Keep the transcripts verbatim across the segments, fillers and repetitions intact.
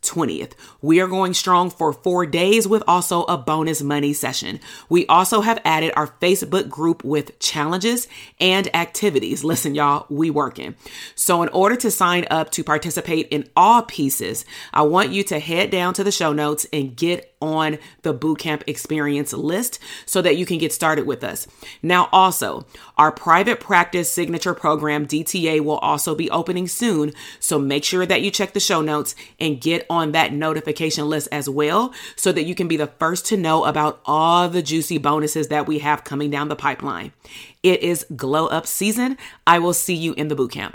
twentieth. We are going strong for four days with also a bonus money session. We also have added our Facebook group with challenges and activities. Listen, y'all, we working. So in order to sign up to participate in all pieces, I want you to head down to the show notes and get on the bootcamp experience list so that you can get started with us. Now, also, our private practice signature program, D T A, will also be opening soon. So make sure that you check the show notes and get on that notification list as well so that you can be the first to know about all the juicy bonuses that we have coming down the pipeline. It is glow up season. I will see you in the bootcamp.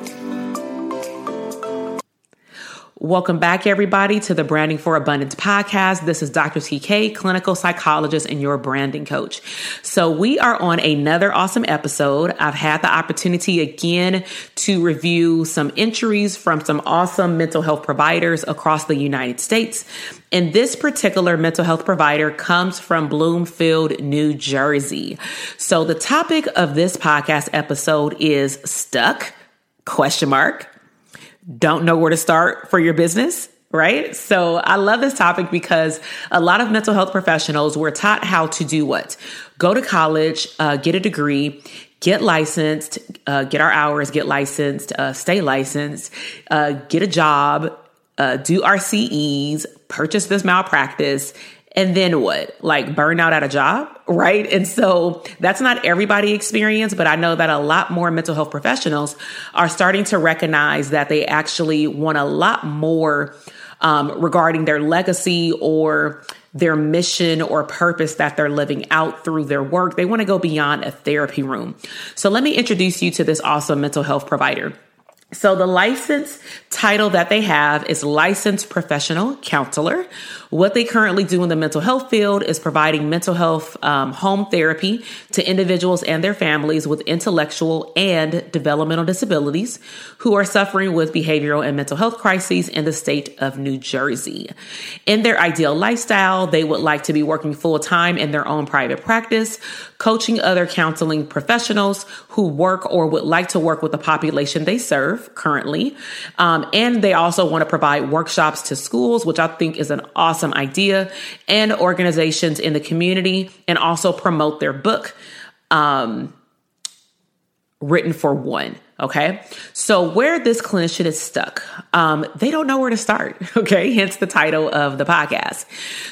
Welcome back, everybody, to the Branding for Abundance podcast. This is Doctor T K, clinical psychologist and your branding coach. So we are on another awesome episode. I've had the opportunity again to review some entries from some awesome mental health providers across the United States. And this particular mental health provider comes from Bloomfield, New Jersey. So the topic of this podcast episode is stuck, question mark. Don't know where to start for your business, right? So I love this topic because a lot of mental health professionals were taught how to do what? Go to college, uh, get a degree, get licensed, uh, get our hours, get licensed, uh, stay licensed, uh, get a job, uh, do our C Es, purchase this malpractice, and then what? Like burn out at a job, right? And so that's not everybody's experience, but I know that a lot more mental health professionals are starting to recognize that they actually want a lot more um, regarding their legacy or their mission or purpose that they're living out through their work. They want to go beyond a therapy room. So let me introduce you to this awesome mental health provider. So the license title that they have is Licensed Professional Counselor. What they currently do in the mental health field is providing mental health um, home therapy to individuals and their families with intellectual and developmental disabilities who are suffering with behavioral and mental health crises in the state of New Jersey. In their ideal lifestyle, they would like to be working full-time in their own private practice, coaching other counseling professionals who work or would like to work with the population they serve currently. Um, and they also want to provide workshops to schools, which I think is an awesome idea, and organizations in the community, and also promote their book, um, Written for One. Okay. So where this clinician is stuck, um, they don't know where to start. Okay. Hence the title of the podcast.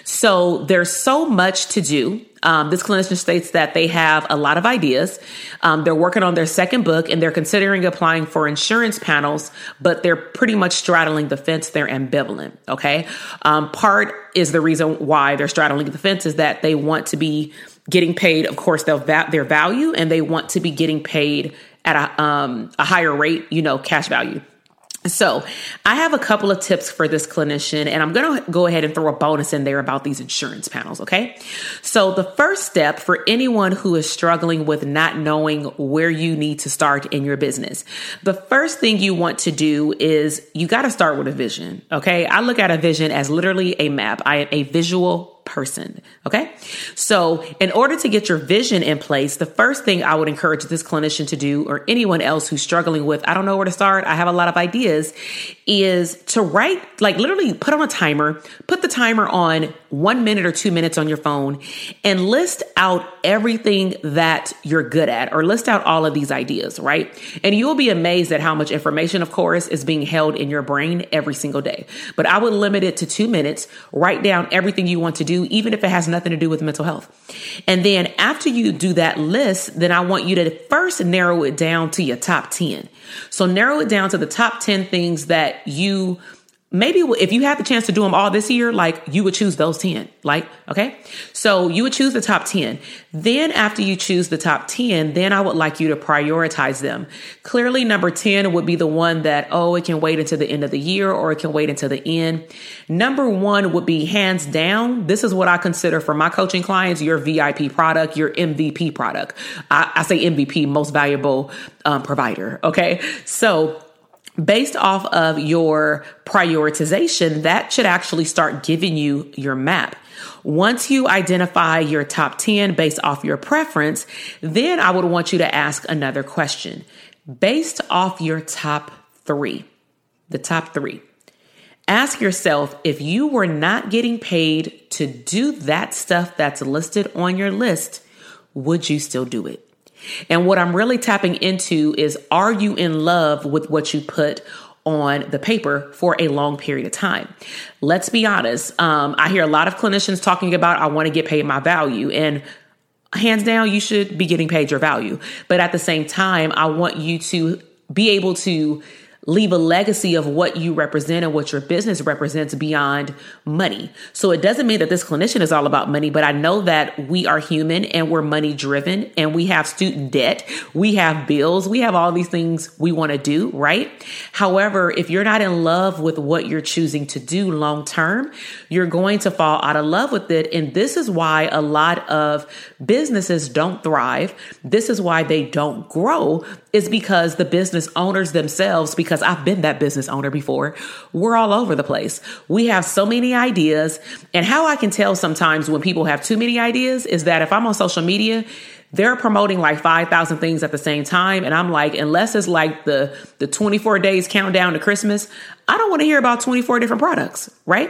So there's so much to do. Um, this clinician states that they have a lot of ideas. Um, they're working on their second book and they're considering applying for insurance panels, but they're pretty much straddling the fence. They're ambivalent. Okay. Um, part is the reason why they're straddling the fence is that they want to be getting paid. Of course, they'll va- their value, and they want to be getting paid at a, um, a higher rate, you know, cash value. So I have a couple of tips for this clinician, and I'm going to go ahead and throw a bonus in there about these insurance panels. Okay. So the first step for anyone who is struggling with not knowing where you need to start in your business, the first thing you want to do is you got to start with a vision. Okay. I look at a vision as literally a map. I am a visual person. Okay. So in order to get your vision in place, the first thing I would encourage this clinician to do, or anyone else who's struggling with, I don't know where to start, I have a lot of ideas, is to write, like literally put on a timer, put the timer on one minute or two minutes on your phone, and list out everything that you're good at, or list out all of these ideas, right? And you'll be amazed at how much information, of course, is being held in your brain every single day. But I would limit it to two minutes, write down everything you want to do, even if it has nothing to do with mental health. And then after you do that list, then I want you to first narrow it down to your top ten. So narrow it down to the top ten things that you, maybe if you had the chance to do them all this year, like you would choose those ten, like, okay. So you would choose the top ten. Then after you choose the top ten, then I would like you to prioritize them. Clearly, number ten would be the one that, oh, it can wait until the end of the year, or it can wait until the end. Number one would be hands down. This is what I consider for my coaching clients, your V I P product, your M V P product. I, I say M V P, most valuable um, provider. Okay. So based off of your prioritization, that should actually start giving you your map. Once you identify your top ten based off your preference, then I would want you to ask another question based off your top three, the top three. Ask yourself, if you were not getting paid to do that stuff that's listed on your list, would you still do it? And what I'm really tapping into is, are you in love with what you put on the paper for a long period of time? Let's be honest. Um, I hear a lot of clinicians talking about, I want to get paid my value, and hands down, you should be getting paid your value. But at the same time, I want you to be able to leave a legacy of what you represent and what your business represents beyond money. So it doesn't mean that this clinician is all about money, but I know that we are human and we're money driven, and we have student debt, we have bills, we have all these things we want to do, right? However, if you're not in love with what you're choosing to do long term, you're going to fall out of love with it. And this is why a lot of businesses don't thrive. This is why they don't grow, is because the business owners themselves, because Because I've been that business owner before, we're all over the place. We have so many ideas. And how I can tell sometimes when people have too many ideas is that if I'm on social media, they're promoting like five thousand things at the same time. And I'm like, unless it's like the, the twenty-four days countdown to Christmas, I don't want to hear about twenty-four different products, right?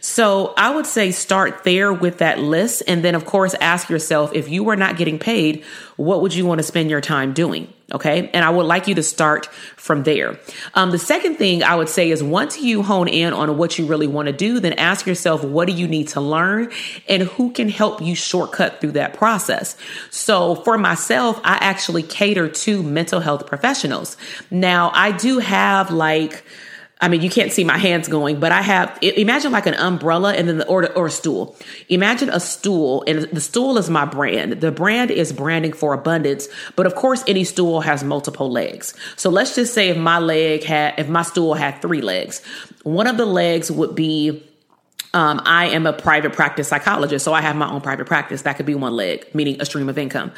So I would say start there with that list. And then of course, ask yourself, if you were not getting paid, what would you want to spend your time doing? Okay. And I would like you to start from there. Um, the second thing I would say is, once you hone in on what you really want to do, then ask yourself, what do you need to learn, and who can help you shortcut through that process? So for myself, I actually cater to mental health professionals. Now I do have like, I mean, you can't see my hands going, but I have, imagine like an umbrella and then the, or, or a stool. Imagine a stool, and the stool is my brand. The brand is Branding for Abundance, but of course any stool has multiple legs. So let's just say if my leg had, if my stool had three legs, one of the legs would be, Um, I am a private practice psychologist, so I have my own private practice. That could be one leg, meaning a stream of income.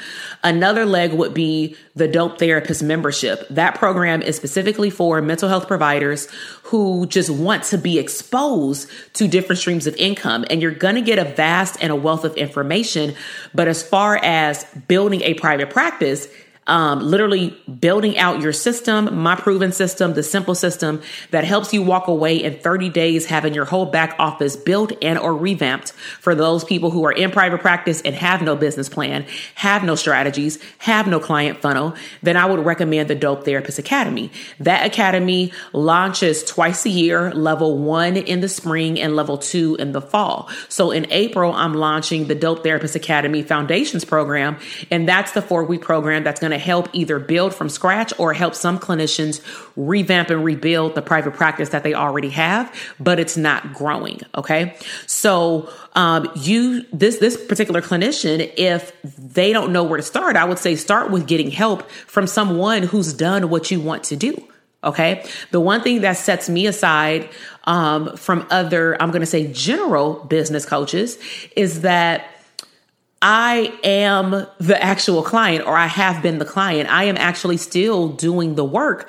Another leg would be the Dope Therapist membership. That program is specifically for mental health providers who just want to be exposed to different streams of income. And you're going to get a vast and a wealth of information. But as far as building a private practice, Um, literally building out your system, my proven system, the simple system that helps you walk away in thirty days, having your whole back office built and or revamped for those people who are in private practice and have no business plan, have no strategies, have no client funnel, then I would recommend the Dope Therapist Academy. That academy launches twice a year, level one in the spring and level two in the fall. So in April, I'm launching the Dope Therapist Academy Foundations program. And that's the four week program that's going to help either build from scratch or help some clinicians revamp and rebuild the private practice that they already have, but it's not growing. Okay. So, um, you, this, this particular clinician, if they don't know where to start, I would say start with getting help from someone who's done what you want to do. Okay. The one thing that sets me aside, um, from other, I'm going to say general business coaches, is that I am the actual client, or I have been the client. I am actually still doing the work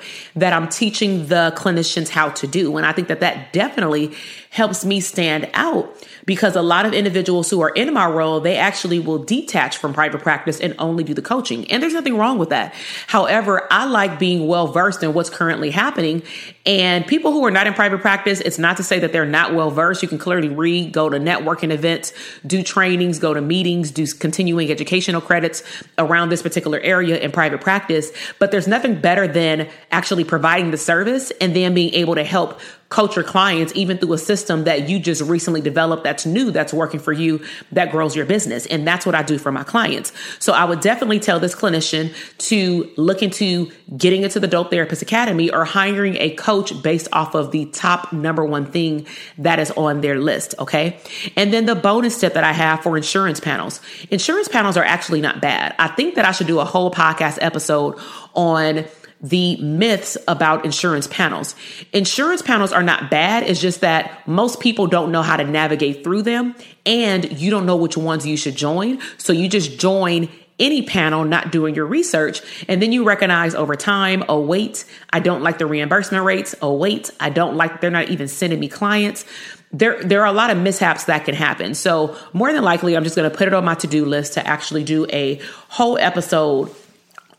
that I'm teaching the clinicians how to do. And I think that that definitely helps me stand out, because a lot of individuals who are in my role, they actually will detach from private practice and only do the coaching. And there's nothing wrong with that. However, I like being well-versed in what's currently happening. And people who are not in private practice, it's not to say that they're not well-versed. You can clearly read, go to networking events, do trainings, go to meetings, do continuing educational credits around this particular area in private practice. But there's nothing better than actually providing the service and then being able to help coach your clients, even through a system that you just recently developed that's new, that's working for you, that grows your business. And that's what I do for my clients. So I would definitely tell this clinician to look into getting into the Dope Therapist Academy or hiring a coach based off of the top number one thing that is on their list. Okay. And then the bonus tip that I have for insurance panels. Insurance panels are actually not bad. I think that I should do a whole podcast episode on the myths about insurance panels. Insurance panels are not bad. It's just that most people don't know how to navigate through them, and you don't know which ones you should join. So you just join any panel, not doing your research. And then you recognize over time, oh, wait, I don't like the reimbursement rates. Oh, wait, I don't like, they're not even sending me clients. There, there are a lot of mishaps that can happen. So more than likely, I'm just going to put it on my to-do list to actually do a whole episode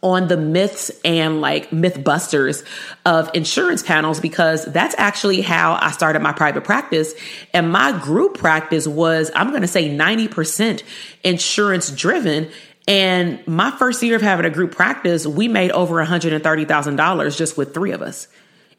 on the myths and like myth busters of insurance panels, because that's actually how I started my private practice. And my group practice was, I'm going to say ninety percent insurance driven. And my first year of having a group practice, we made over one hundred thirty thousand dollars just with three of us.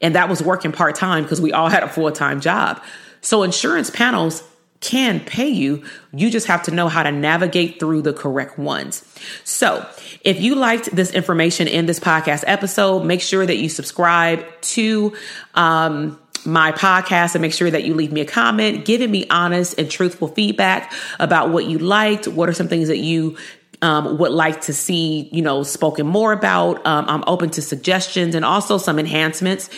And that was working part time because we all had a full time job. So insurance panels can pay you. You just have to know how to navigate through the correct ones. So if you liked this information in this podcast episode, make sure that you subscribe to um, my podcast and make sure that you leave me a comment, giving me honest and truthful feedback about what you liked. What are some things that you Um, would like to see, you know, spoken more about. Um, I'm open to suggestions and also some enhancements.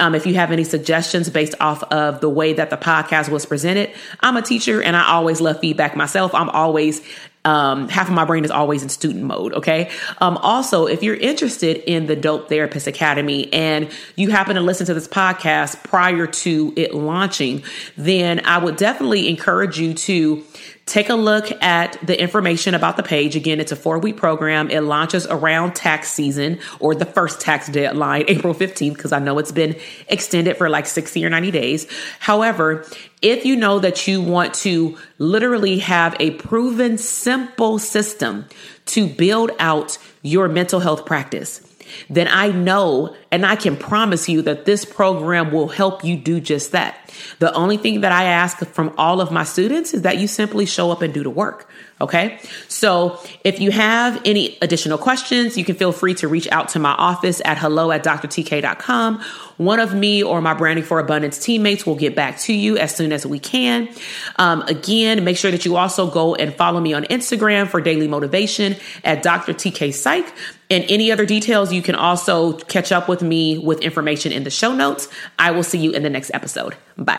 Um, if you have any suggestions based off of the way that the podcast was presented, I'm a teacher and I always love feedback myself. I'm always Um, half of my brain is always in student mode. Okay. Um, also, if you're interested in the Dope Therapist Academy and you happen to listen to this podcast prior to it launching, then I would definitely encourage you to take a look at the information about the page. Again, it's a four week program. It launches around tax season or the first tax deadline, April fifteenth, because I know it's been extended for like sixty or ninety days. However, if you know that you want to literally have a proven, simple system to build out your mental health practice, then I know and I can promise you that this program will help you do just that. The only thing that I ask from all of my students is that you simply show up and do the work. Okay. So if you have any additional questions, you can feel free to reach out to my office at hello at d r t k dot com. One of me or my Branding for Abundance teammates will get back to you as soon as we can. Um, again, make sure that you also go and follow me on Instagram for daily motivation at Doctor T K Psych. And any other details, you can also catch up with me with information in the show notes. I will see you in the next episode. Bye.